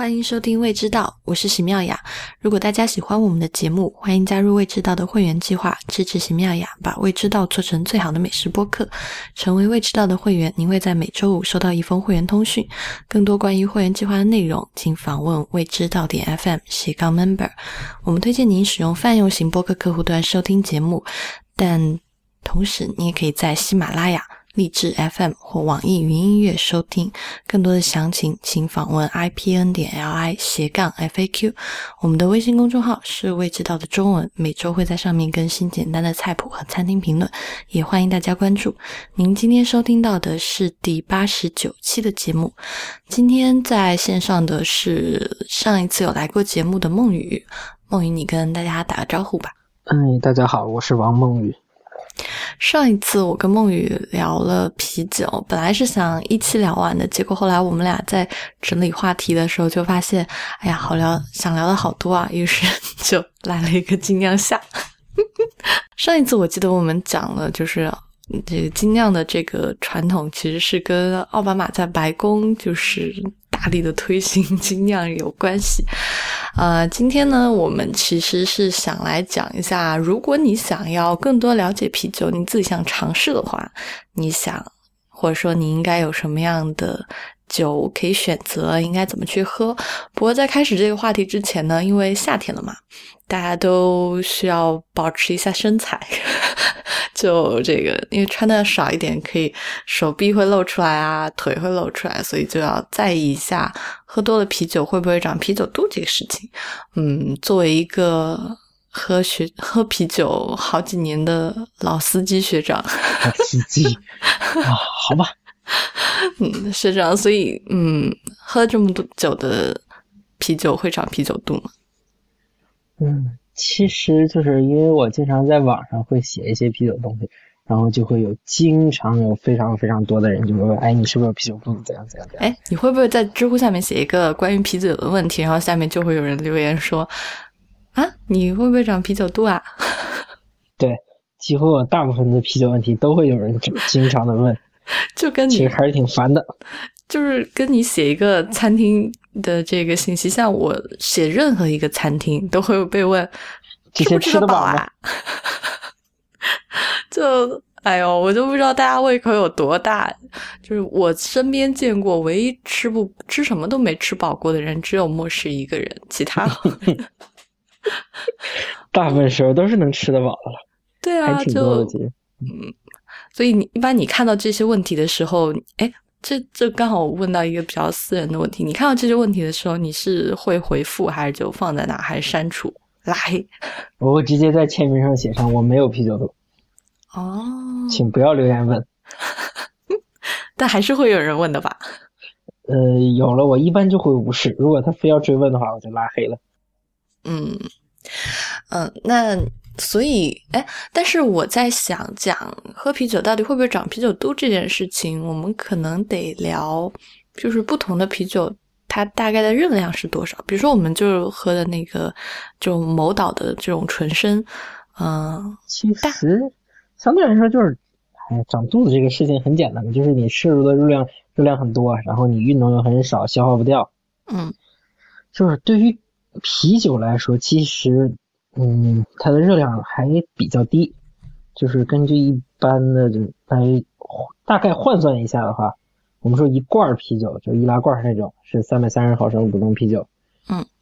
欢迎收听未知道，我是席妙雅。如果大家喜欢我们的节目，欢迎加入未知道的会员计划，支持席妙雅把未知道做成最好的美食播客。成为未知道的会员，您会在每周五收到一封会员通讯。更多关于会员计划的内容，请访问未知道点 FM/member。我们推荐您使用泛用型播客客户端收听节目，但同时你也可以在喜马拉雅、荔枝 FM 或网易云音乐收听。更多的详情请访问 ipn.li/FAQ。 我们的微信公众号是未知道的中文，每周会在上面更新简单的菜谱和餐厅评论，也欢迎大家关注。您今天收听到的是第89期的节目。今天在线上的是上一次有来过节目的梦雨。梦雨，你跟大家打个招呼吧。大家好，我是王梦雨。上一次我跟梦雨聊了啤酒，本来是想一期聊完的，结果后来我们俩在整理话题的时候就发现，哎呀，好聊，想聊的好多啊，于是就来了一个精酿下。上一次我记得我们讲了，就是这个精酿的这个传统其实是跟奥巴马在白宫就是大力的推行精酿有关系。今天呢，我们其实是想来讲一下，如果你想要更多了解啤酒，你自己想尝试的话，你想或者说你应该有什么样的酒可以选择，应该怎么去喝。不过在开始这个话题之前呢，因为夏天了嘛，大家都需要保持一下身材。就这个，因为穿的少一点，可以手臂会露出来啊，腿会露出来，所以就要在意一下喝多了啤酒会不会长啤酒肚这个事情。作为一个喝啤酒好几年的老司机学长，老司机啊，好吧。是这样，所以喝这么多久的啤酒会长啤酒肚吗？其实就是因为我经常在网上会写一些啤酒东西，然后就会有经常有非常非常多的人就会问，哎，你是不是有啤酒肚子怎样怎样怎样？哎，你会不会在知乎下面写一个关于啤酒的问题，然后下面就会有人留言说，啊，你会不会长啤酒肚啊？对，几乎大部分的啤酒问题都会有人经常的问。就跟你其实还是挺烦的，就是跟你写一个餐厅的这个信息，像我写任何一个餐厅都会被问这些吃得饱啊。就哎呦，我就不知道大家胃口有多大。就是我身边见过唯一吃什么都没吃饱过的人只有莫世一个人，其他大部分时候都是能吃得饱了。对啊，还挺多的。所以一般你看到这些问题的时候，哎，这刚好我问到一个比较私人的问题，你看到这些问题的时候，你是会回复还是就放在哪，还是删除？来，我会直接在签名上写上我没有啤酒肚。哦，请不要留言问。但还是会有人问的吧？有了，我一般就会无视。如果他非要追问的话，我就拉黑了。那。所以，哎，但是我在想，讲喝啤酒到底会不会长啤酒肚这件事情，我们可能得聊，就是不同的啤酒它大概的热量是多少。比如说，我们就喝的那个，就某岛的这种纯生，其实相对来说就是，长肚子这个事情很简单的，就是你摄入的热量很多，然后你运动又很少，消耗不掉。就是对于啤酒来说，其实。它的热量还比较低，就是根据一般的来大概换算一下的话，我们说一罐啤酒，就易拉罐那种，是330毫升5度啤酒，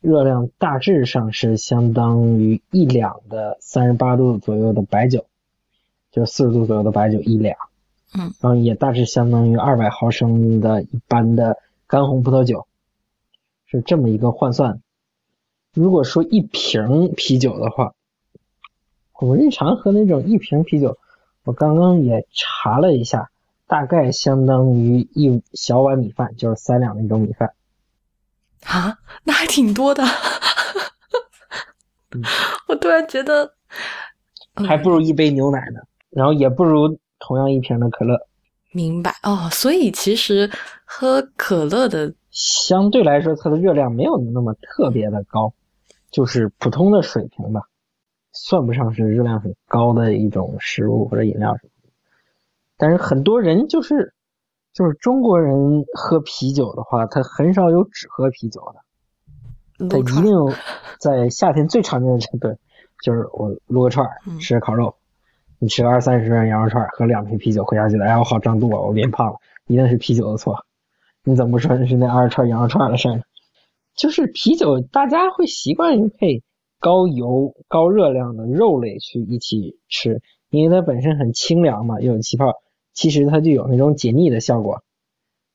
热量大致上是相当于一两的38度左右的白酒，就40度左右的白酒一两，然后也大致相当于200毫升的一般的干红葡萄酒，是这么一个换算。如果说一瓶啤酒的话，我们日常喝那种一瓶啤酒，我刚刚也查了一下，大概相当于一小碗米饭，就是3两的一种米饭。啊，那还挺多的。我突然觉得还不如一杯牛奶呢，然后也不如同样一瓶的可乐。明白哦，所以其实喝可乐的相对来说它的热量没有那么特别的高，就是普通的水平吧，算不上是热量很高的一种食物或者饮料。但是很多人就是中国人喝啤酒的话，他很少有只喝啤酒的，但一定在夏天最常见的对，就是我撸个串吃烤肉，你吃20-30元羊肉串和2瓶啤酒回家觉得哎我好胀肚啊，我变胖了，一定是啤酒的错，你怎么不说是那20串羊肉串的事呢？就是啤酒大家会习惯于配高油高热量的肉类去一起吃，因为它本身很清凉嘛，又有气泡，其实它就有那种解腻的效果，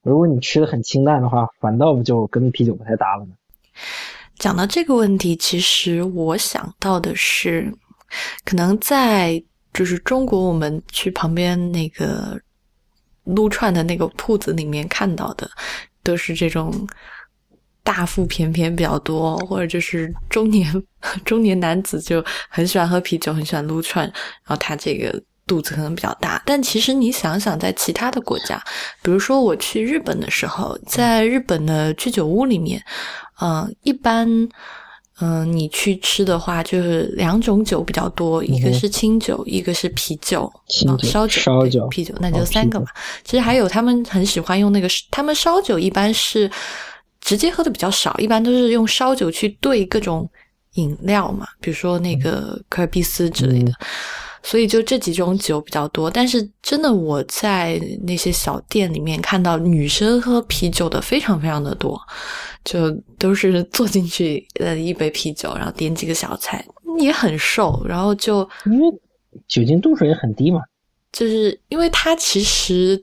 如果你吃的很清淡的话，反倒就跟啤酒不太搭了呢。讲到这个问题，其实我想到的是，可能在就是中国我们去旁边那个撸串的那个铺子里面看到的都是这种大腹便便比较多，或者就是中年男子就很喜欢喝啤酒，很喜欢撸串，然后他这个肚子可能比较大。但其实你想想，在其他的国家，比如说我去日本的时候，在日本的居酒屋里面，一般你去吃的话，就是2种酒比较多，一个是清酒，一个是啤酒，烧酒啤酒，那就3个嘛。其实还有他们很喜欢用那个，他们烧酒一般是直接喝的比较少，一般都是用烧酒去兑各种饮料嘛，比如说那个可尔必斯之类的，所以就这几种酒比较多。但是真的我在那些小店里面看到女生喝啤酒的非常非常的多，就都是坐进去一杯啤酒，然后点几个小菜，也很瘦，然后就因为酒精度数也很低嘛，就是因为它其实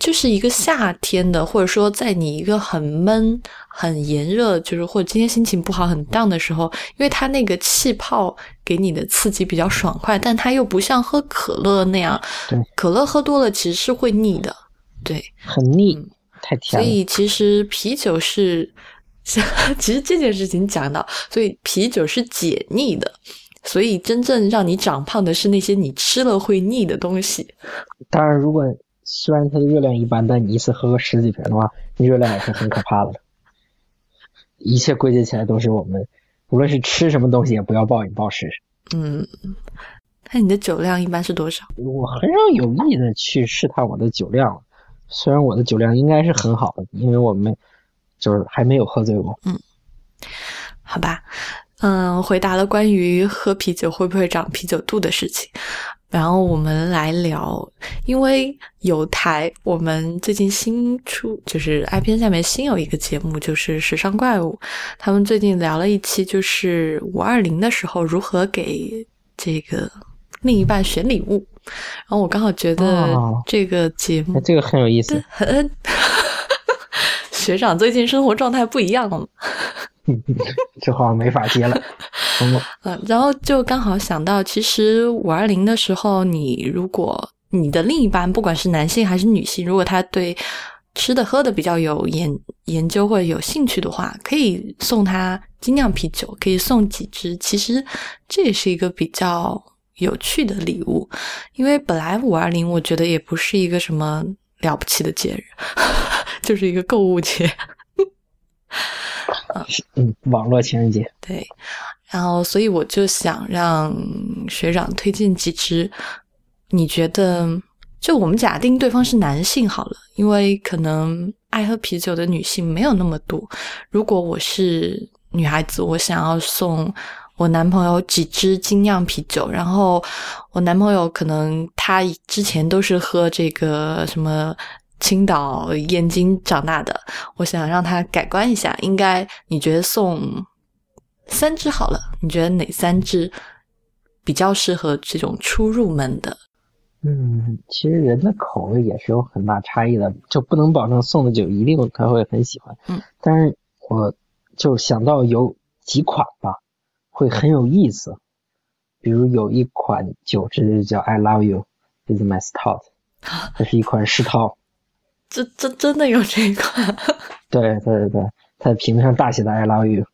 就是一个夏天的，或者说在你一个很闷很炎热，就是或者今天心情不好很down的时候，因为它那个气泡给你的刺激比较爽快，但它又不像喝可乐那样，对，可乐喝多了其实是会腻的，对，很腻，太甜了。所以其实啤酒是，其实这件事情讲到，所以啤酒是解腻的。所以真正让你长胖的是那些你吃了会腻的东西。当然，如果虽然它的热量一般，但你一次喝个10几瓶的话，热量也是很可怕的。一切归结起来都是我们，无论是吃什么东西，也不要暴饮暴食。那你的酒量一般是多少？我很少有意的去试探我的酒量，虽然我的酒量应该是很好的，因为我们就是还没有喝醉过。好吧。回答了关于喝啤酒会不会长啤酒肚的事情，然后我们来聊，因为有台我们最近新出，就是 IPN 下面新有一个节目，就是时尚怪物，他们最近聊了一期，就是520的时候如何给这个另一半选礼物，然后我刚好觉得这个节目，这个很有意思，学长最近生活状态不一样了。这话没法接了。然后就刚好想到，其实520的时候，你如果你的另一半不管是男性还是女性，如果他对吃的喝的比较有研究或者有兴趣的话，可以送他精酿啤酒，可以送几支，其实这也是一个比较有趣的礼物，因为本来520我觉得也不是一个什么了不起的节日，就是一个购物节。网络情人节，对，然后所以我就想让学长推荐几支，你觉得就我们假定对方是男性好了，因为可能爱喝啤酒的女性没有那么多，如果我是女孩子，我想要送我男朋友几支精酿啤酒，然后我男朋友可能他之前都是喝这个什么青岛燕京长大的，我想让他改观一下，应该你觉得送3支好了，你觉得哪3支比较适合这种初入门的？其实人的口味也是有很大差异的，就不能保证送的酒一定他会很喜欢，但是我就想到有几款吧会很有意思，比如有一款酒直接叫 I Love You With My Stout， 这是一款世涛。这真的有这一款？对，它屏幕上大写的 I love you，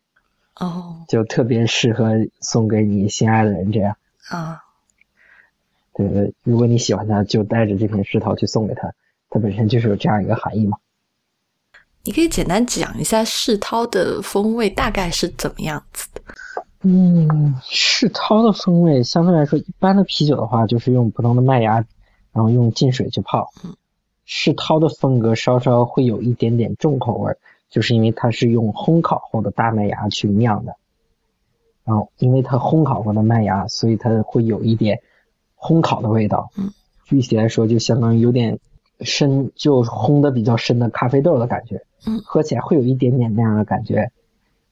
就特别适合送给你心爱的人这样啊。对，如果你喜欢它，就带着这瓶世涛去送给他，它本身就是有这样一个含义嘛。你可以简单讲一下世涛的风味大概是怎么样子的？世涛的风味相对来说，一般的啤酒的话，就是用普通的麦芽，然后用浸水去泡。世涛的风格稍稍会有一点点重口味，就是因为它是用烘烤后的大麦芽去酿的，然后因为它烘烤后的麦芽，所以它会有一点烘烤的味道。具体来说就相当于有点深，就烘的比较深的咖啡豆的感觉，喝起来会有一点点那样的感觉。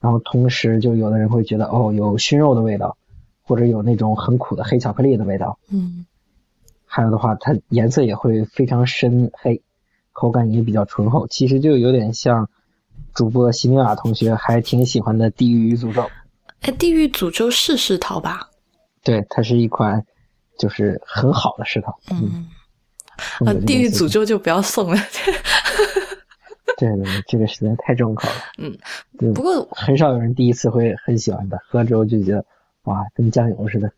然后同时就有的人会觉得哦，有熏肉的味道，或者有那种很苦的黑巧克力的味道。还有的话它颜色也会非常深黑，口感也比较醇厚，其实就有点像主播席米瓦同学还挺喜欢的地狱与诅咒。地狱诅咒是世涛吧？对，它是一款就是很好的世涛。地狱诅咒就不要送了。对对，这个实在太重口了。不过很少有人第一次会很喜欢的，喝之后就觉得哇，跟酱油似的。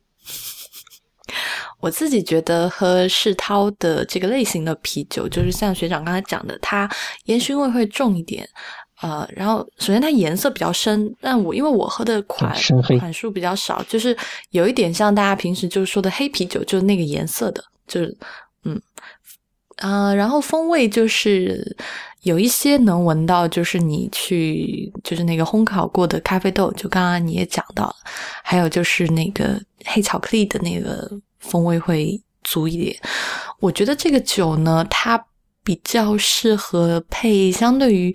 我自己觉得喝世涛的这个类型的啤酒，就是像学长刚才讲的，它烟熏味会重一点。然后首先它颜色比较深，但我因为我喝的款数比较少，就是有一点像大家平时就是说的黑啤酒，就是那个颜色的，就是然后风味就是有一些能闻到，就是你去就是那个烘烤过的咖啡豆，就刚刚你也讲到了，还有就是那个黑巧克力的那个风味会足一点。我觉得这个酒呢，它比较适合配相对于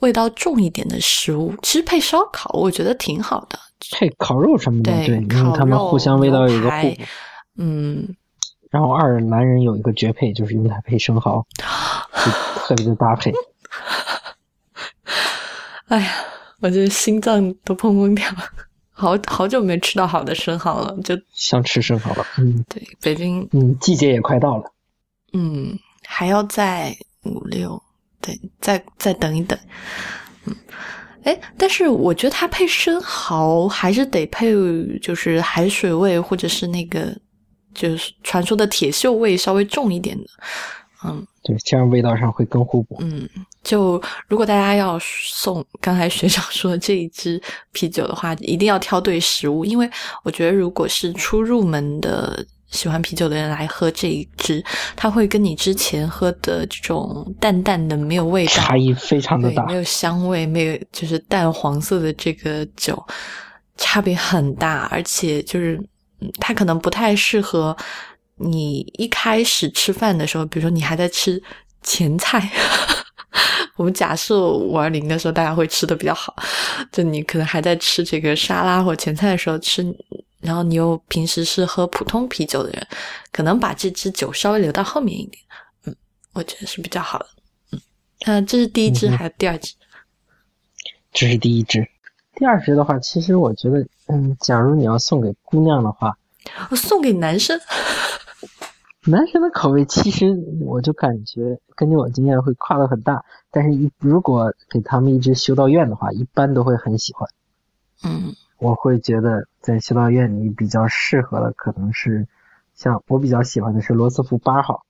味道重一点的食物，其实配烧烤我觉得挺好的，配烤肉什么的。 对， 对，因为他们互相味道有一个互补。然后爱尔兰人有一个绝配，就是因为它配生蚝，就特别的搭配。哎呀，我这心脏都砰砰跳，好久没吃到好的生蚝了，就想吃生蚝了。对，北京，季节也快到了。还要再5、6，对，再等一等。但是我觉得它配生蚝还是得配，就是海水味或者是那个就是传说的铁锈味稍微重一点的。对，这样味道上会更互补。就如果大家要送刚才学长说的这一支啤酒的话，一定要挑对食物，因为我觉得如果是初入门的喜欢啤酒的人来喝这一支，它会跟你之前喝的这种淡淡的没有味道差异非常的大，没有香味，没有就是淡黄色的这个酒差别很大，而且就是它可能不太适合你一开始吃饭的时候，比如说你还在吃前菜。我们假设520的时候大家会吃的比较好，就你可能还在吃这个沙拉或前菜的时候吃，然后你又平时是喝普通啤酒的人，可能把这支酒稍微留到后面一点。我觉得是比较好的。这是第一支还有第二支？这是第一支。第二支的话，其实我觉得假如你要送给姑娘的话，我送给男生。男生的口味其实我就感觉根据我经验会跨得很大，但是如果给他们一支修道院的话，一般都会很喜欢。我会觉得在修道院里比较适合的可能是，像我比较喜欢的是罗斯福8号。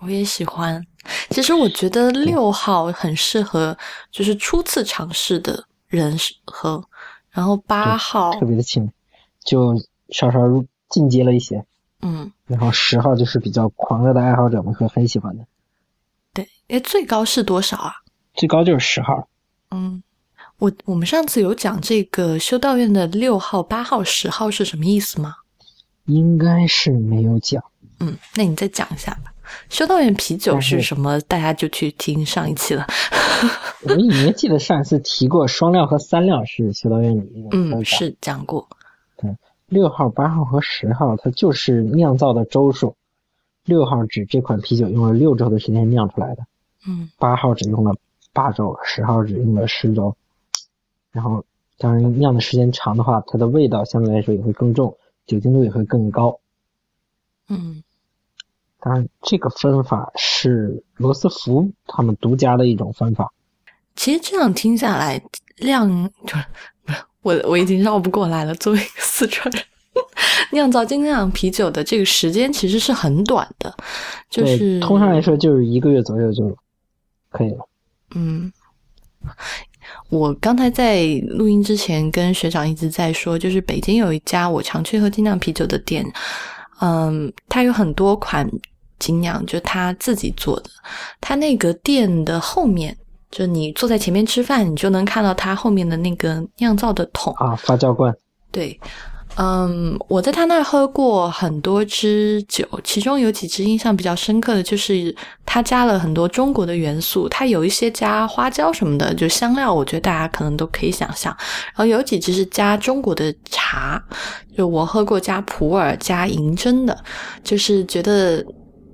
我也喜欢。其实我觉得6号很适合就是初次尝试的人喝，然后8号特别的轻，就稍稍进阶了一些。然后10号就是比较狂热的爱好者们会很喜欢的。对，最高是多少啊？最高就是10号。我们上次有讲这个修道院的6号、8号、10号是什么意思吗？应该是没有讲。那你再讲一下吧。修道院啤酒是什么？大家就去听上一期了。我隐约记得上一次提过，双料和3料是修道院里。是讲过。对，6号、8号和10号，它就是酿造的周数。6号指这款啤酒用了6周的时间酿出来的。8号只用了8周，10号只用了10周。然后，当然酿的时间长的话，它的味道相对来说也会更重，酒精度也会更高。当然，这个分法是罗斯福他们独家的一种分法。其实这样听下来，就是我已经绕不过来了。作为一个四川人，酿造精酿啤酒的这个时间其实是很短的，就是通常来说就是1个月左右就可以了。我刚才在录音之前跟学长一直在说，就是北京有一家我常去喝精酿啤酒的店。它有很多款精酿，就是他自己做的。他那个店的后面就你坐在前面吃饭，你就能看到它后面的那个酿造的桶啊，发酵罐。对，我在他那喝过很多支酒，其中有几支印象比较深刻的就是他加了很多中国的元素，他有一些加花椒什么的，就香料，我觉得大家可能都可以想象。然后有几支是加中国的茶，就我喝过加普洱、加银针的，就是觉得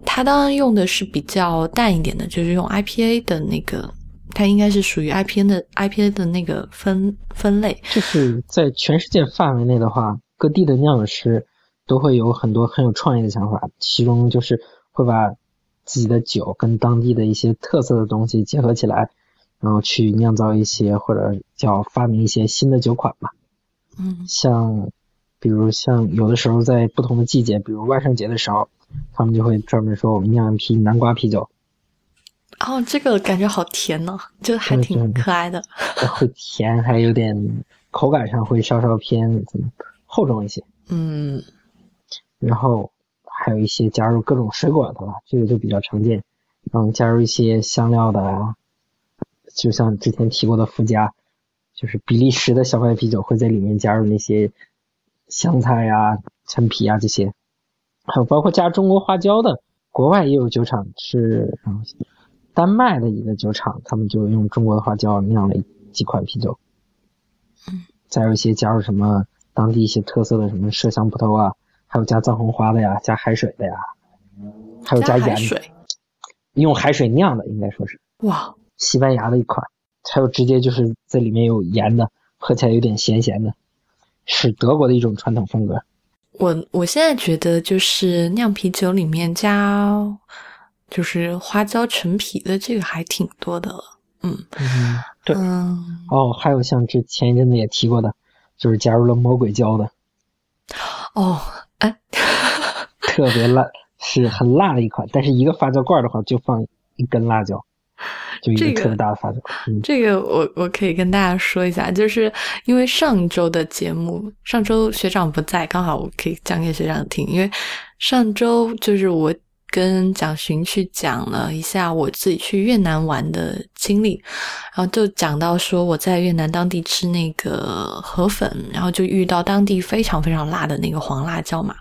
他当然用的是比较淡一点的，就是用 IPA 的那个。它应该是属于 IPA 的那个分类，就是在全世界范围内的话，各地的酿酒师都会有很多很有创意的想法，其中就是会把自己的酒跟当地的一些特色的东西结合起来，然后去酿造一些或者叫发明一些新的酒款吧。嗯，像比如像有的时候在不同的季节，比如万圣节的时候，他们就会专门说我们酿一批南瓜啤酒。哦，这个感觉好甜哦，就还挺可爱的。会甜，还有点口感上会稍稍偏厚重一些。嗯，然后还有一些加入各种水果的，这个就比较常见。嗯，加入一些香料的啊，就像之前提过的附加，就是比利时的小麦啤酒会在里面加入那些香菜呀、陈皮啊这些，还有包括加中国花椒的，国外也有酒厂是。丹麦的一个酒厂，他们就用中国的花椒酿了几款啤酒，再有一些加入什么当地一些特色的什么麝香葡萄啊，还有加藏红花的呀，加海水的呀，还有加盐水，用海水酿的应该说是哇，西班牙的一款，还有直接就是这里面有盐的，喝起来有点咸咸的，是德国的一种传统风格。我现在觉得就是酿啤酒里面加。就是花椒陈皮的这个还挺多的了，嗯，对，哦，还有像之前一阵子也提过的，就是加入了魔鬼椒的，哦，哎，特别辣，是很辣的一款，但是一个发酵罐的话就放一根辣椒。就一个特别大的发展，这个我可以跟大家说一下，就是因为上周的节目，上周学长不在，刚好我可以讲给学长听，因为上周就是我。跟蒋寻去讲了一下我自己去越南玩的经历，然后就讲到说我在越南当地吃那个河粉，然后就遇到当地非常非常辣的那个黄辣椒嘛，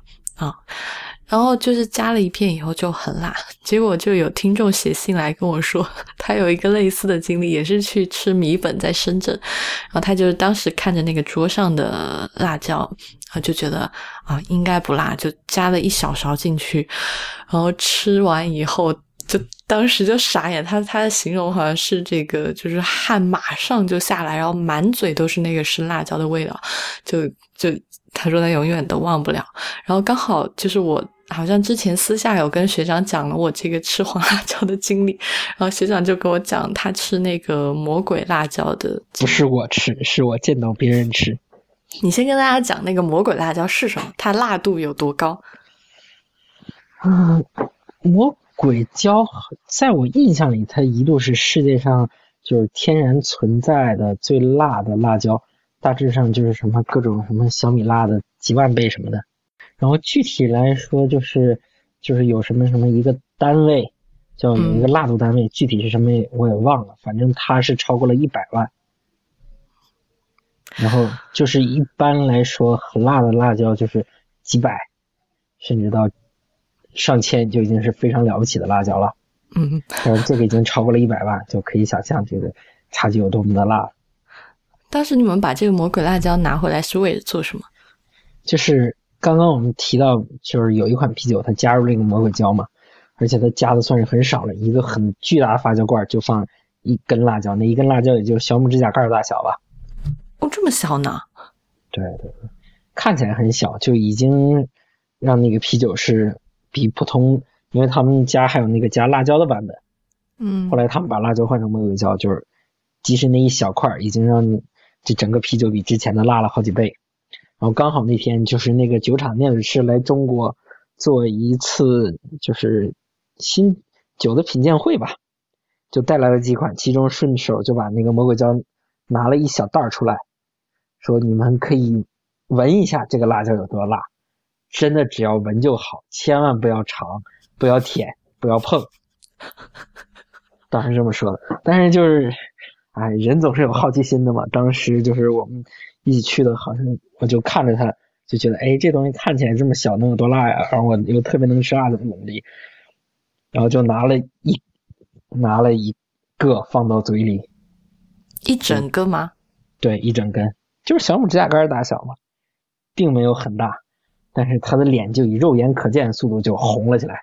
然后就是加了一片以后就很辣，结果就有听众写信来跟我说他有一个类似的经历，也是去吃米粉在深圳，然后他就是当时看着那个桌上的辣椒，然后就觉得啊应该不辣，就加了一小勺进去，然后吃完以后就当时就傻眼，他的形容好像是这个就是汗马上就下来，然后满嘴都是那个生辣椒的味道，就他说他永远都忘不了。然后刚好就是我好像之前私下有跟学长讲了我这个吃黄辣椒的经历，然后学长就跟我讲他吃那个魔鬼辣椒的，不是我吃，是我见到别人吃。你先跟大家讲那个魔鬼辣椒是什么，它辣度有多高。魔鬼椒在我印象里它一度是世界上就是天然存在的最辣的辣椒，大致上就是什么各种什么小米辣的几万倍什么的。然后具体来说就是有什么一个单位叫有一个辣度单位，具体是什么我也忘了，反正它是超过了100万。然后就是一般来说很辣的辣椒就是几百甚至到上千就已经是非常了不起的辣椒了。嗯，然后这个已经超过了100万，就可以想象这个差距有多么的辣。当时你们把这个魔鬼辣椒拿回来是为了做什么？就是刚刚我们提到就是有一款啤酒它加入了一个魔鬼椒嘛，而且它加的算是很少了，一个很巨大的发酵罐就放一根辣椒，那一根辣椒也就小拇指甲盖大小吧。哦，这么小呢？对，看起来很小，就已经让那个啤酒是比普通，因为他们家还有那个加辣椒的版本，后来他们把辣椒换成魔鬼椒，就是即使那一小块已经让这整个啤酒比之前的辣了好几倍。然后刚好那天就是那个酒厂酿酒师来中国做一次就是新酒的品鉴会吧，就带来了几款，其中顺手就把那个魔鬼椒拿了一小袋出来，说你们可以闻一下这个辣椒有多辣，真的只要闻就好，千万不要尝，不要舔，不要碰。当时这么说的。但是就是哎，人总是有好奇心的嘛，当时就是我们一起去的，好像我就看着他就觉得哎，这东西看起来这么小能有多辣呀，然后我又特别能吃辣，怎么的，然后就拿了一个放到嘴里。一整根吗？对，一整根，就是小拇指甲盖大小嘛，并没有很大，但是他的脸就以肉眼可见的速度就红了起来，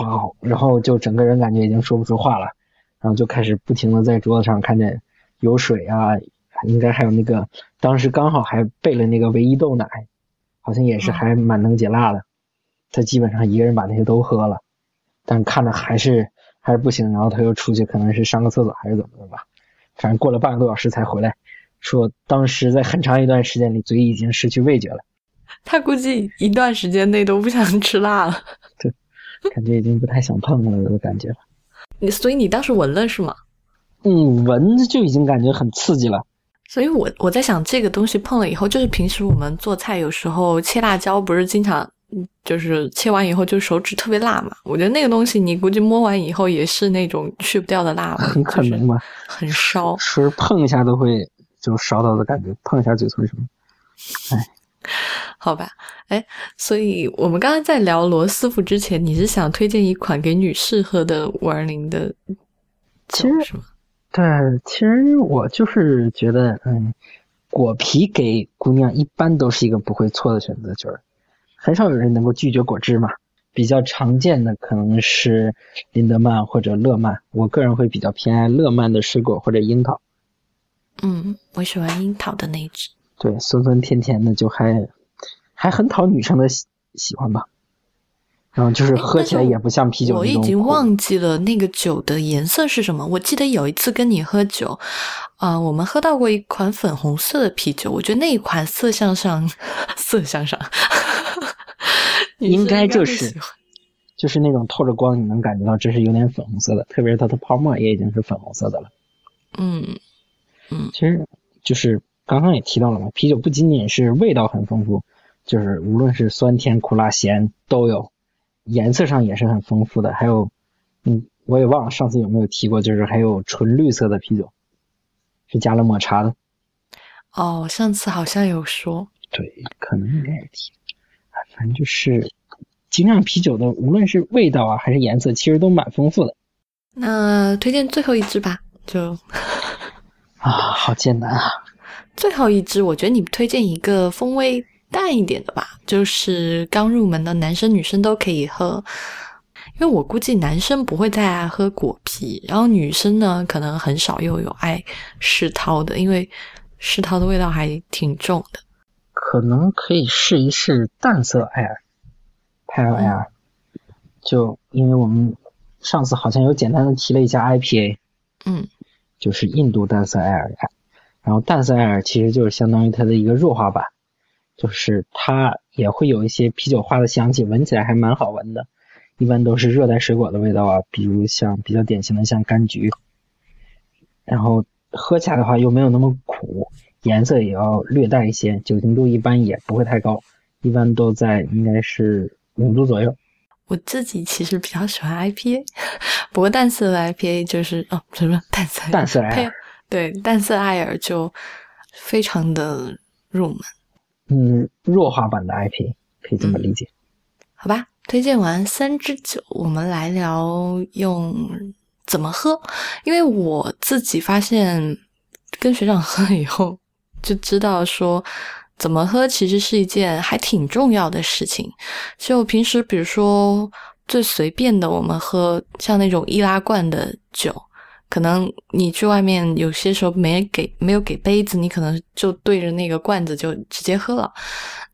哇！然后就整个人感觉已经说不出话了，然后就开始不停的在桌子上看见有水啊，应该还有那个当时刚好还备了那个唯一豆奶，好像也是还蛮能解辣的，他基本上一个人把那些都喝了，但看着还是不行，然后他又出去可能是上个厕所还是怎么的吧，反正过了半个多小时才回来，说当时在很长一段时间里嘴已经失去味觉了。他估计一段时间内都不想吃辣了，对，感觉已经不太想碰了的感觉了。所以你当时闻了是吗？嗯，闻就已经感觉很刺激了。所以我在想这个东西碰了以后，就是平时我们做菜有时候切辣椒不是经常就是切完以后就手指特别辣嘛，我觉得那个东西你估计摸完以后也是那种去不掉的辣了，很可能嘛，很烧，是碰一下都会就烧到的感觉，碰一下嘴唇什么，哎。好吧，哎，所以我们刚刚在聊罗斯福之前，你是想推荐一款给女士喝的520的酒是吗？对，其实我就是觉得，果啤给姑娘一般都是一个不会错的选择，就是很少有人能够拒绝果汁嘛。比较常见的可能是林德曼或者乐曼，我个人会比较偏爱乐曼的水果或者樱桃。嗯，我喜欢樱桃的那一支。对，酸酸甜甜的，就还很讨女生的喜欢吧。然后就是喝起来也不像啤酒那种。我已经忘记了那个酒的颜色是什么。我记得有一次跟你喝酒，我们喝到过一款粉红色的啤酒，我觉得那一款色相上应该就是那种透着光，你能感觉到这是有点粉红色的，特别是它的泡沫也已经是粉红色的了。嗯，其实就是。刚刚也提到了嘛，啤酒不仅仅是味道很丰富，就是无论是酸甜苦辣咸都有，颜色上也是很丰富的，还有我也忘了上次有没有提过，就是还有纯绿色的啤酒是加了抹茶的。哦，上次好像有说。对，可能应该也提。反正就是精酿啤酒的无论是味道啊还是颜色其实都蛮丰富的。那推荐最后一支吧，就啊，好艰难啊。最后一支我觉得你推荐一个风味淡一点的吧，就是刚入门的男生女生都可以喝，因为我估计男生不会再爱喝果啤，然后女生呢可能很少又有爱世涛的，因为世涛的味道还挺重的，可能可以试一试淡色艾尔派尔艾尔，就因为我们上次好像有简单的提了一下 IPA， 就是印度淡色艾尔，然后淡色艾尔其实就是相当于它的一个弱化版，就是它也会有一些啤酒花的香气，闻起来还蛮好闻的，一般都是热带水果的味道啊，比如像比较典型的像柑橘，然后喝起来的话又没有那么苦，颜色也要略淡一些，酒精度一般也不会太高，一般都在应该是5度左右。我自己其实比较喜欢 IPA， 不过淡色的 IPA 就是什么淡色艾尔，对，淡色艾尔就非常的入门，弱化版的 IP 可以这么理解。好吧，推荐完3支酒，我们来聊用怎么喝，因为我自己发现跟学长喝以后就知道说怎么喝其实是一件还挺重要的事情，就平时比如说最随便的我们喝像那种易拉罐的酒，可能你去外面有些时候没有给杯子，你可能就对着那个罐子就直接喝了，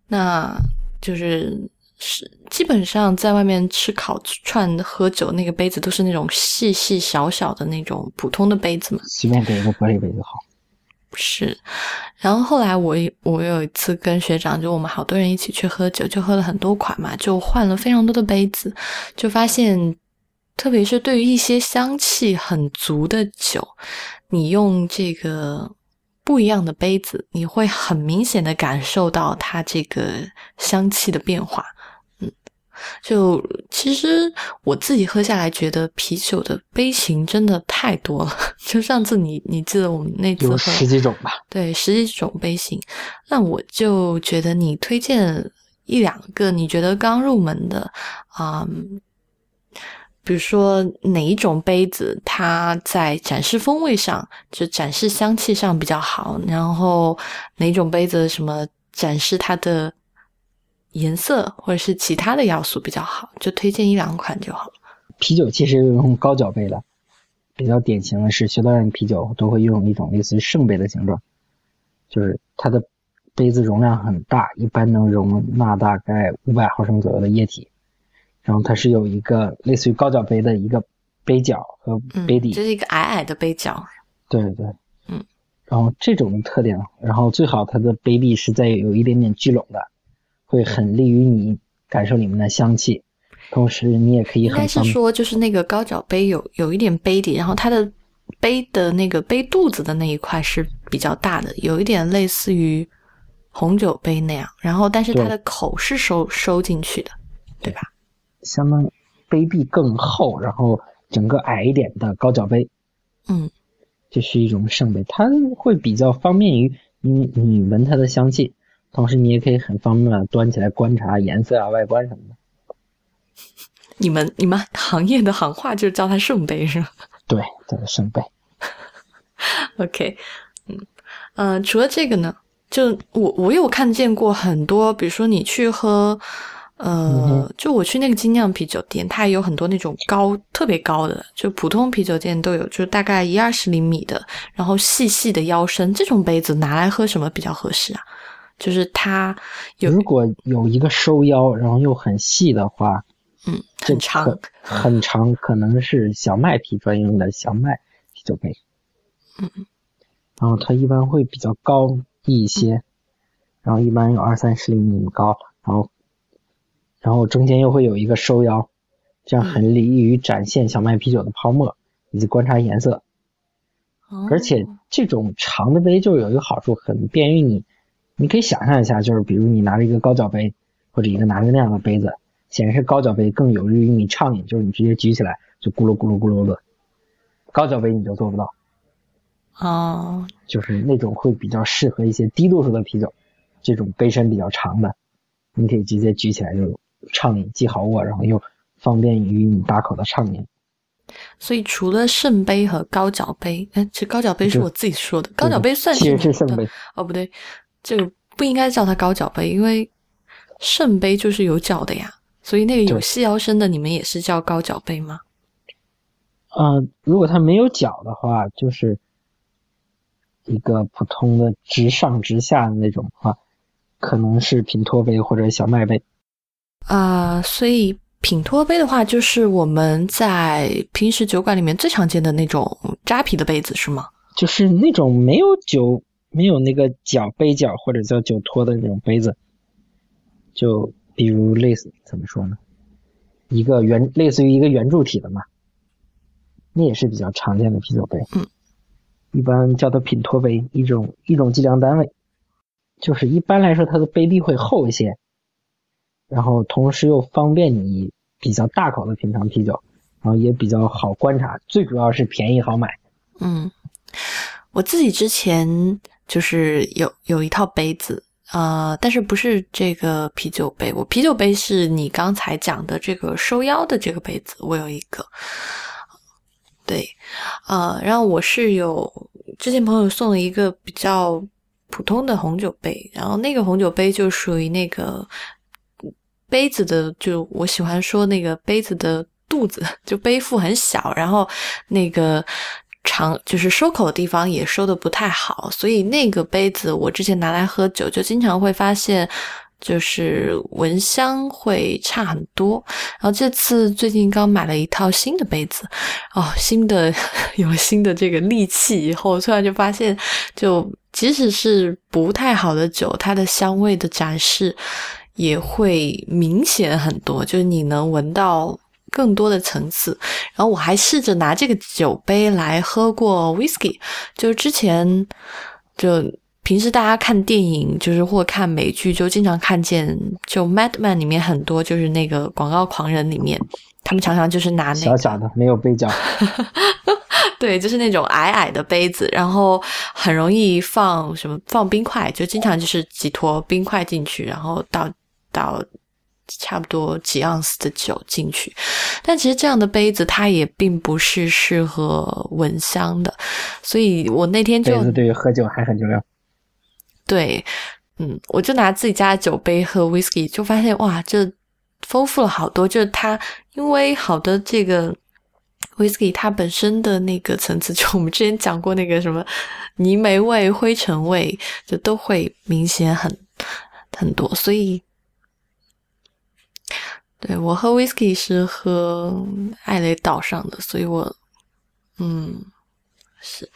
那就是基本上在外面吃烤串喝酒那个杯子都是那种细细小小的那种普通的杯子嘛，随便给一个玻璃杯就好。是，然后后来我有一次跟学长，就我们好多人一起去喝酒，就喝了很多款嘛，就换了非常多的杯子，就发现特别是对于一些香气很足的酒，你用这个不一样的杯子，你会很明显的感受到它这个香气的变化。就其实我自己喝下来觉得啤酒的杯型真的太多了，就上次你记得我们那次有10几种吧，对，10几种杯型。那我就觉得你推荐一两个你觉得刚入门的比如说哪一种杯子它在展示风味上，就展示香气上比较好，然后哪种杯子什么展示它的颜色或者是其他的要素比较好，就推荐一两款就好了。啤酒其实用高脚杯的比较典型的是修道院啤酒都会用一种类似于圣杯的形状，就是它的杯子容量很大，一般能容纳大概500毫升左右的液体，然后它是有一个类似于高脚杯的一个杯脚和杯底，就是一个矮矮的杯脚，对对，嗯。然后这种特点，然后最好它的杯壁是在有一点点聚拢的，会很利于你感受里面的香气，同时你也可以很应该是说就是那个高脚杯有一点杯底，然后它的杯的那个杯肚子的那一块是比较大的，有一点类似于红酒杯那样，然后但是它的口是收进去的，对吧？相当杯壁更厚，然后整个矮一点的高脚杯，嗯，就是一种圣杯，它会比较方便于你闻它的香气，同时你也可以很方便的端起来观察颜色啊、外观什么的。你们行业的行话就是叫它圣杯是吗？对，叫它圣杯。OK， 除了这个呢？就我有看见过很多，比如说你去喝就我去那个精酿啤酒店，它也有很多那种特别高的，就普通啤酒店都有，就大概1-20厘米的，然后细细的腰身，这种杯子拿来喝什么比较合适啊？就是它如果有一个收腰然后又很细的话，嗯，很长很长，可能是小麦啤专用的小麦啤酒杯，嗯，然后它一般会比较高一些，然后一般有20-30厘米高，然后中间又会有一个收腰，这样很利于展现小麦啤酒的泡沫以及观察颜色。而且这种长的杯就有一个好处，很便于你可以想象一下，就是比如你拿着一个高脚杯或者一个拿着那样的杯子，显然是高脚杯更有利于你畅饮，就是你直接举起来就咕噜咕噜咕噜的，高脚杯你就做不到。哦，就是那种会比较适合一些低度数的啤酒，这种杯身比较长的，你可以直接举起来就畅饮，既好握，然后又方便于你大口的畅饮。所以除了圣杯和高脚杯，其实高脚杯是我自己说的，高脚杯算是其实是圣杯。哦，不对，这个不应该叫它高脚杯，因为圣杯就是有脚的呀，所以那个有细腰身的，你们也是叫高脚杯吗？如果它没有脚的话，就是一个普通的直上直下的那种话，可能是品托杯或者小麦杯。所以品托杯的话，就是我们在平时酒馆里面最常见的那种扎啤的杯子是吗？就是那种没有那个脚杯脚或者叫酒托的那种杯子，就比如类似怎么说呢，类似于一个圆柱体的嘛，那也是比较常见的啤酒杯。嗯。一般叫它品托杯，一种计量单位，就是一般来说它的杯壁会厚一些，然后同时又方便你比较大口的品尝啤酒，然后也比较好观察，最主要是便宜好买。嗯，我自己之前就是有一套杯子，但是不是这个啤酒杯，我啤酒杯是你刚才讲的这个收腰的这个杯子，我有一个。对，然后我是之前朋友送了一个比较普通的红酒杯，然后那个红酒杯就属于那个杯子的，就我喜欢说那个杯子的肚子，就杯腹很小，然后那个就是收口的地方也收的不太好，所以那个杯子我之前拿来喝酒，就经常会发现就是闻香会差很多。然后这次最近刚买了一套新的杯子，有新的这个利器以后，突然就发现，就即使是不太好的酒，它的香味的展示也会明显很多，就是你能闻到更多的层次。然后我还试着拿这个酒杯来喝过 whisky， 就是之前就平时大家看电影就是或看美剧就经常看见，就 Mad Men 里面很多就是那个广告狂人里面，他们常常就是拿那个小小的没有杯角对，就是那种矮矮的杯子，然后很容易放什么放冰块，就经常就是几坨冰块进去，然后倒差不多几盎司的酒进去。但其实这样的杯子它也并不是适合闻香的，所以我那天就杯子对于喝酒还很重要。对，嗯，我就拿自己家的酒杯喝 whisky， 就发现哇，这丰富了好多。就是它因为好的这个 whisky 它本身的那个层次，就我们之前讲过那个什么泥煤味、灰尘味，就都会明显很多，所以。对，我喝 whisky 是喝艾雷岛上的，所以我是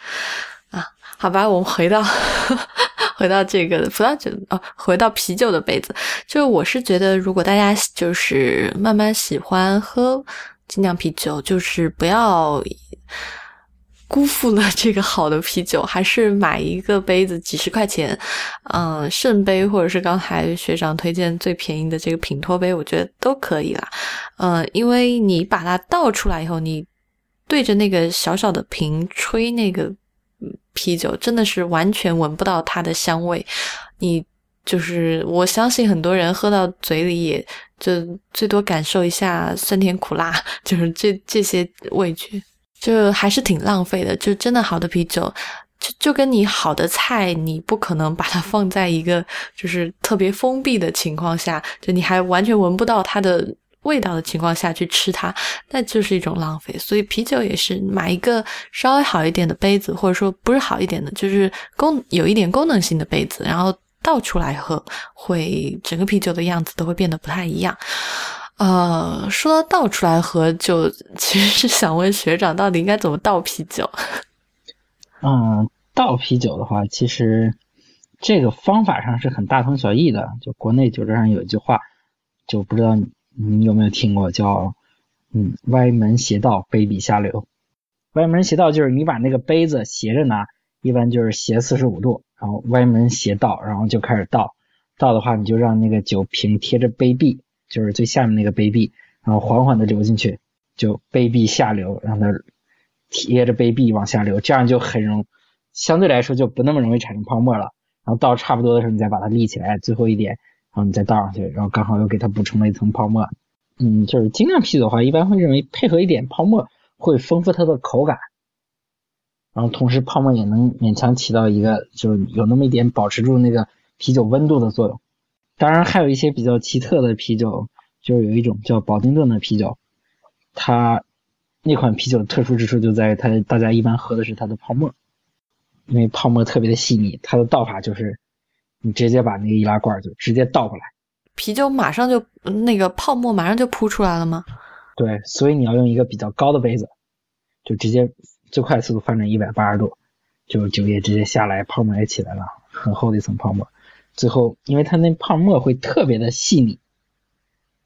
啊，好吧，我们回到这个葡萄酒哦，回到啤酒的杯子。就是我是觉得如果大家就是慢慢喜欢喝精酿啤酒，就是不要辜负了这个好的啤酒，还是买一个杯子几十块钱，圣杯或者是刚才学长推荐最便宜的这个品托杯，我觉得都可以啦。因为你把它倒出来以后，你对着那个小小的瓶吹那个啤酒，真的是完全闻不到它的香味。你就是我相信很多人喝到嘴里也就最多感受一下酸甜苦辣，就是这些味觉。就还是挺浪费的，就真的好的啤酒就跟你好的菜，你不可能把它放在一个就是特别封闭的情况下，就你还完全闻不到它的味道的情况下去吃它，那就是一种浪费。所以啤酒也是买一个稍微好一点的杯子，或者说不是好一点的，就是有一点功能性的杯子，然后倒出来喝，会整个啤酒的样子都会变得不太一样。说到倒出来喝，就其实是想问学长到底应该怎么倒啤酒。倒啤酒的话，其实这个方法上是很大同小异的。就国内酒桌上有一句话，就不知道你有没有听过，叫歪门斜倒，杯底下流。歪门斜倒就是你把那个杯子斜着拿，一般就是斜45度，然后歪门斜倒，然后就开始倒。倒的话，你就让那个酒瓶贴着杯壁，就是最下面那个杯壁，然后缓缓的流进去，就杯壁下流，让它贴着杯壁往下流，这样就相对来说就不那么容易产生泡沫了。然后到差不多的时候，你再把它立起来，最后一点，然后你再倒上去，然后刚好又给它补充了一层泡沫。就是精酿啤酒的话，一般会认为配合一点泡沫会丰富它的口感，然后同时泡沫也能勉强起到一个就是有那么一点保持住那个啤酒温度的作用。当然还有一些比较奇特的啤酒，就是有一种叫保丁顿的啤酒，它那款啤酒的特殊之处就在于它大家一般喝的是它的泡沫，因为泡沫特别的细腻，它的倒法就是你直接把那个易拉罐就直接倒过来，啤酒马上就那个泡沫马上就扑出来了吗？对，所以你要用一个比较高的杯子，就直接最快速度翻转180度，就酒也直接下来，泡沫也起来了，很厚的一层泡沫。最后因为它那泡沫会特别的细腻，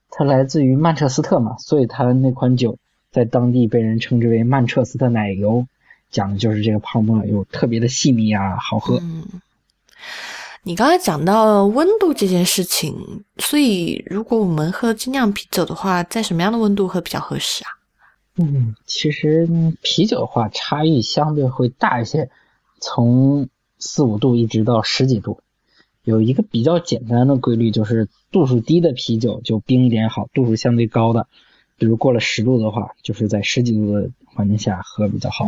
它来自于曼彻斯特嘛，所以它那款酒在当地被人称之为曼彻斯特奶油，讲的就是这个泡沫有特别的细腻啊，好喝。你刚才讲到温度这件事情，所以如果我们喝精酿啤酒的话，在什么样的温度喝比较合适啊？其实啤酒的话差异相对会大一些，从4-5度一直到十几度。有一个比较简单的规律，就是度数低的啤酒就冰一点好，度数相对高的，比如过了10度的话，就是在十几度的环境下喝比较好。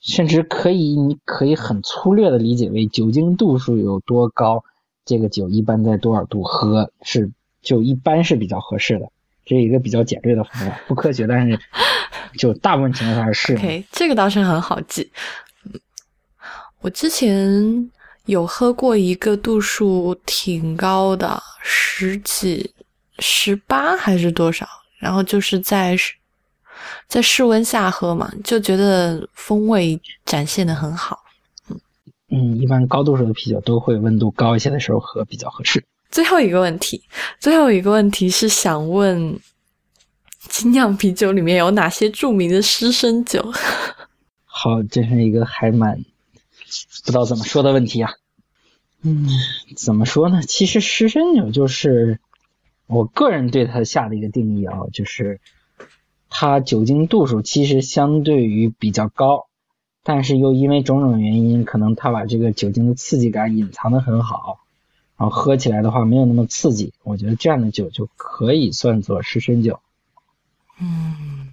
甚至你可以很粗略的理解为酒精度数有多高，这个酒一般在多少度喝就一般是比较合适的。这是一个比较简略的方法，不科学，但是就大部分情况下是。OK， 这个倒是很好记。我之前有喝过一个度数挺高的，18还是多少，然后就是在室温下喝嘛，就觉得风味展现得很好。一般高度数的啤酒都会温度高一些的时候喝比较合适。最后一个问题是想问精酿啤酒里面有哪些著名的湿身酒？好，这是一个还蛮不知道怎么说的问题啊。怎么说呢？其实师生酒就是我个人对它下的一个定义啊，就是它酒精度数其实相对于比较高，但是又因为种种原因，可能它把这个酒精的刺激感隐藏得很好，然后喝起来的话没有那么刺激。我觉得这样的酒就可以算作师生酒。嗯，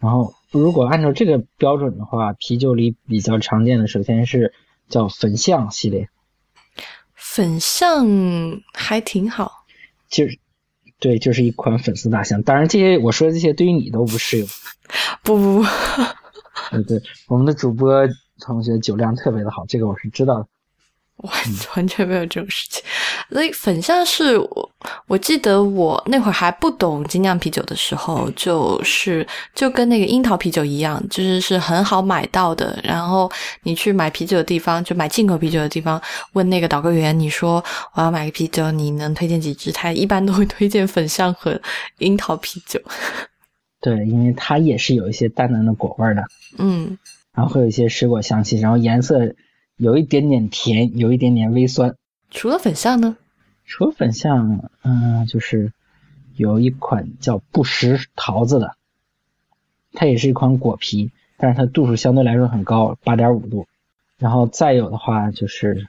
然后如果按照这个标准的话，啤酒里比较常见的首先是叫粉象系列。粉象还挺好，就是对，就是一款粉色大象。当然这些我说的这些对于你都不适用。不对，我们的主播同学酒量特别的好，这个我是知道的。我完全没有这种事情。所以粉象是我记得我那会儿还不懂精酿啤酒的时候，就跟那个樱桃啤酒一样，是很好买到的。然后你去买啤酒的地方，就买进口啤酒的地方，问那个导购员，你说我要买个啤酒，你能推荐几支？他一般都会推荐粉象和樱桃啤酒。对，因为它也是有一些淡淡的果味的，嗯，然后会有一些水果香气，然后颜色有一点点甜，有一点点微酸。除了粉象呢？除了粉象，就是有一款叫不时桃子的，它也是一款果啤，但是它度数相对来说很高， 8.5 度。然后再有的话就是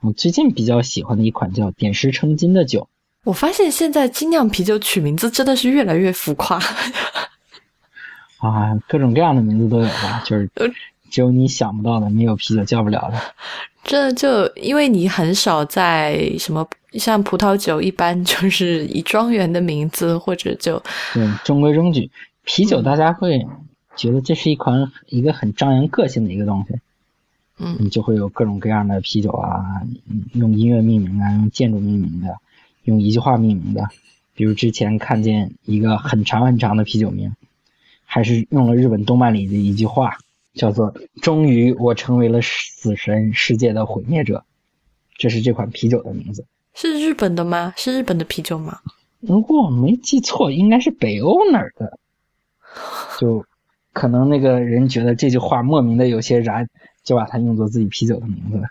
我最近比较喜欢的一款叫点石成金的酒。我发现现在精酿啤酒取名字真的是越来越浮夸啊，各种各样的名字都有吧，就是只有你想不到的，没有啤酒叫不了的。这就因为你很少在什么像葡萄酒一般，就是以庄园的名字或者就对中规中矩。啤酒大家会觉得这是一个很张扬个性的一个东西，嗯，你就会有各种各样的啤酒啊，用音乐命名啊，用建筑命名的，用一句话命名的。比如之前看见一个很长很长的啤酒名，还是用了日本动漫里的一句话。叫做终于我成为了死神世界的毁灭者，这是这款啤酒的名字。是日本的吗？是日本的啤酒吗？如果我没记错应该是北欧哪儿的，就可能那个人觉得这句话莫名的有些燃，就把它用作自己啤酒的名字了。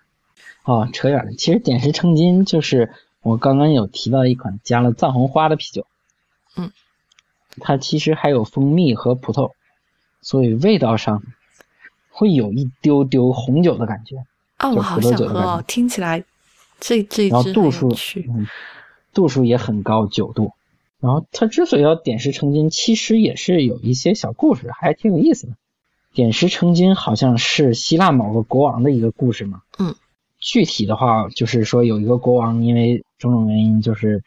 哦，扯远了。其实点石成金就是我刚刚有提到一款加了藏红花的啤酒，嗯，它其实还有蜂蜜和葡萄，所以味道上会有一丢丢红酒的感觉。哦，我好想喝哦，听起来这一支很有趣。然后度数也很高，9度。然后它之所以要点石成金，其实也是有一些小故事，还挺有意思的。点石成金好像是希腊某个国王的一个故事嘛。嗯。具体的话就是说有一个国王因为种种原因，就是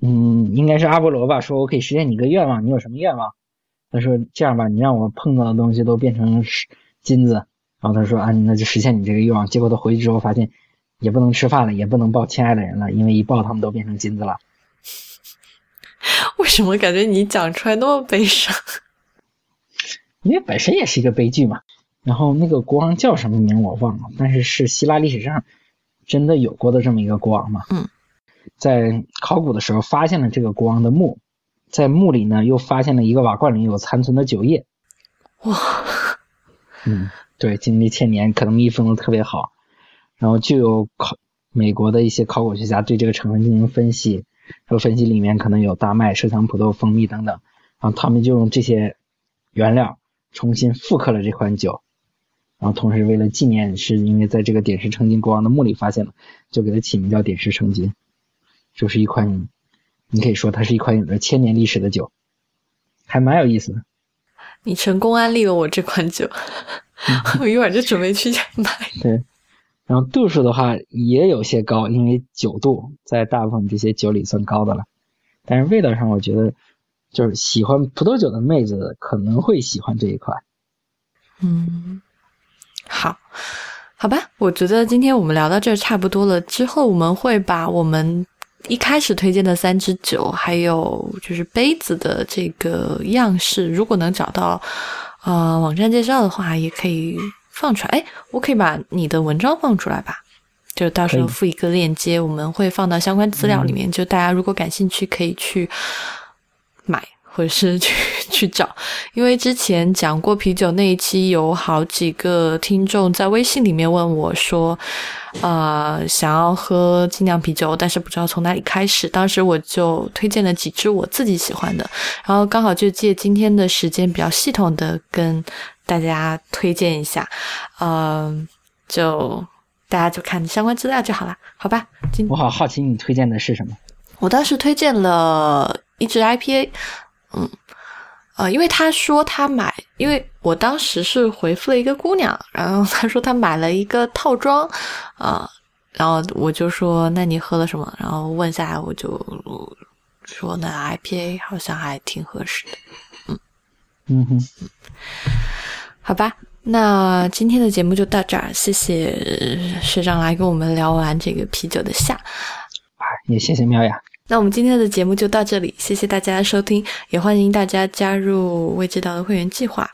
应该是阿波罗吧，说我可以实现你一个愿望，你有什么愿望？他说这样吧，你让我碰到的东西都变成金子，然后他说啊，那就实现你这个愿望。结果他回去之后发现，也不能吃饭了，也不能抱亲爱的人了，因为一抱他们都变成金子了。为什么感觉你讲出来那么悲伤？因为本身也是一个悲剧嘛。然后那个国王叫什么名我忘了，但是希腊历史上真的有过的这么一个国王嘛。嗯，在考古的时候发现了这个国王的墓，在墓里呢又发现了一个瓦罐里有残存的酒液。哇。嗯，对，经历千年可能密封的特别好，然后就有美国的一些考古学家对这个成分进行分析，然后分析里面可能有大麦、麝香葡萄、蜂蜜等等，然后他们就用这些原料重新复刻了这款酒，然后同时为了纪念，是因为在这个点石成金国王的墓里发现了，就给它起名叫点石成金。就是一款，你可以说它是一款有着1000年历史的酒，还蛮有意思的。你成功安利了我这款酒，我一会儿就准备去买。对，然后度数的话也有些高，因为9度在大部分这些酒里算高的了。但是味道上我觉得就是喜欢葡萄酒的妹子可能会喜欢这一款。嗯，好吧，我觉得今天我们聊到这差不多了，之后我们会把我们一开始推荐的3支酒，还有就是杯子的这个样式，如果能找到网站介绍的话，也可以放出来。哎，我可以把你的文章放出来吧，就到时候附一个链接，我们会放到相关资料里面，就大家如果感兴趣可以去买，或者是去找，因为之前讲过啤酒那一期有好几个听众在微信里面问我说想要喝精酿啤酒，但是不知道从哪里开始，当时我就推荐了几支我自己喜欢的，然后刚好就借今天的时间比较系统的跟大家推荐一下，就大家就看相关资料就好了，好吧。我好好奇你推荐的是什么。我当时推荐了一支 IPA， 因为他说他买，因为我当时是回复了一个姑娘，然后他说他买了一个套装，然后我就说那你喝了什么，然后问下来我就说那 IPA 好像还挺合适的。好吧，那今天的节目就到这儿，谢谢学长来跟我们聊完这个啤酒的夏，也谢谢喵雅。那我们今天的节目就到这里，谢谢大家的收听，也欢迎大家加入未知道的会员计划。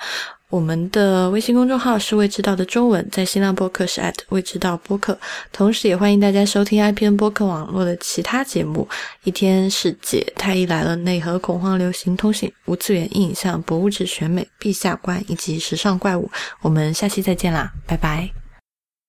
我们的微信公众号是未知道的中文，在新浪播客是 at 未知道播客，同时也欢迎大家收听 IPN 播客网络的其他节目，一天世界、太医来了、内核、恐慌流行通信、无次元印象、博物志选美、陛下观以及时尚怪物。我们下期再见啦，拜拜。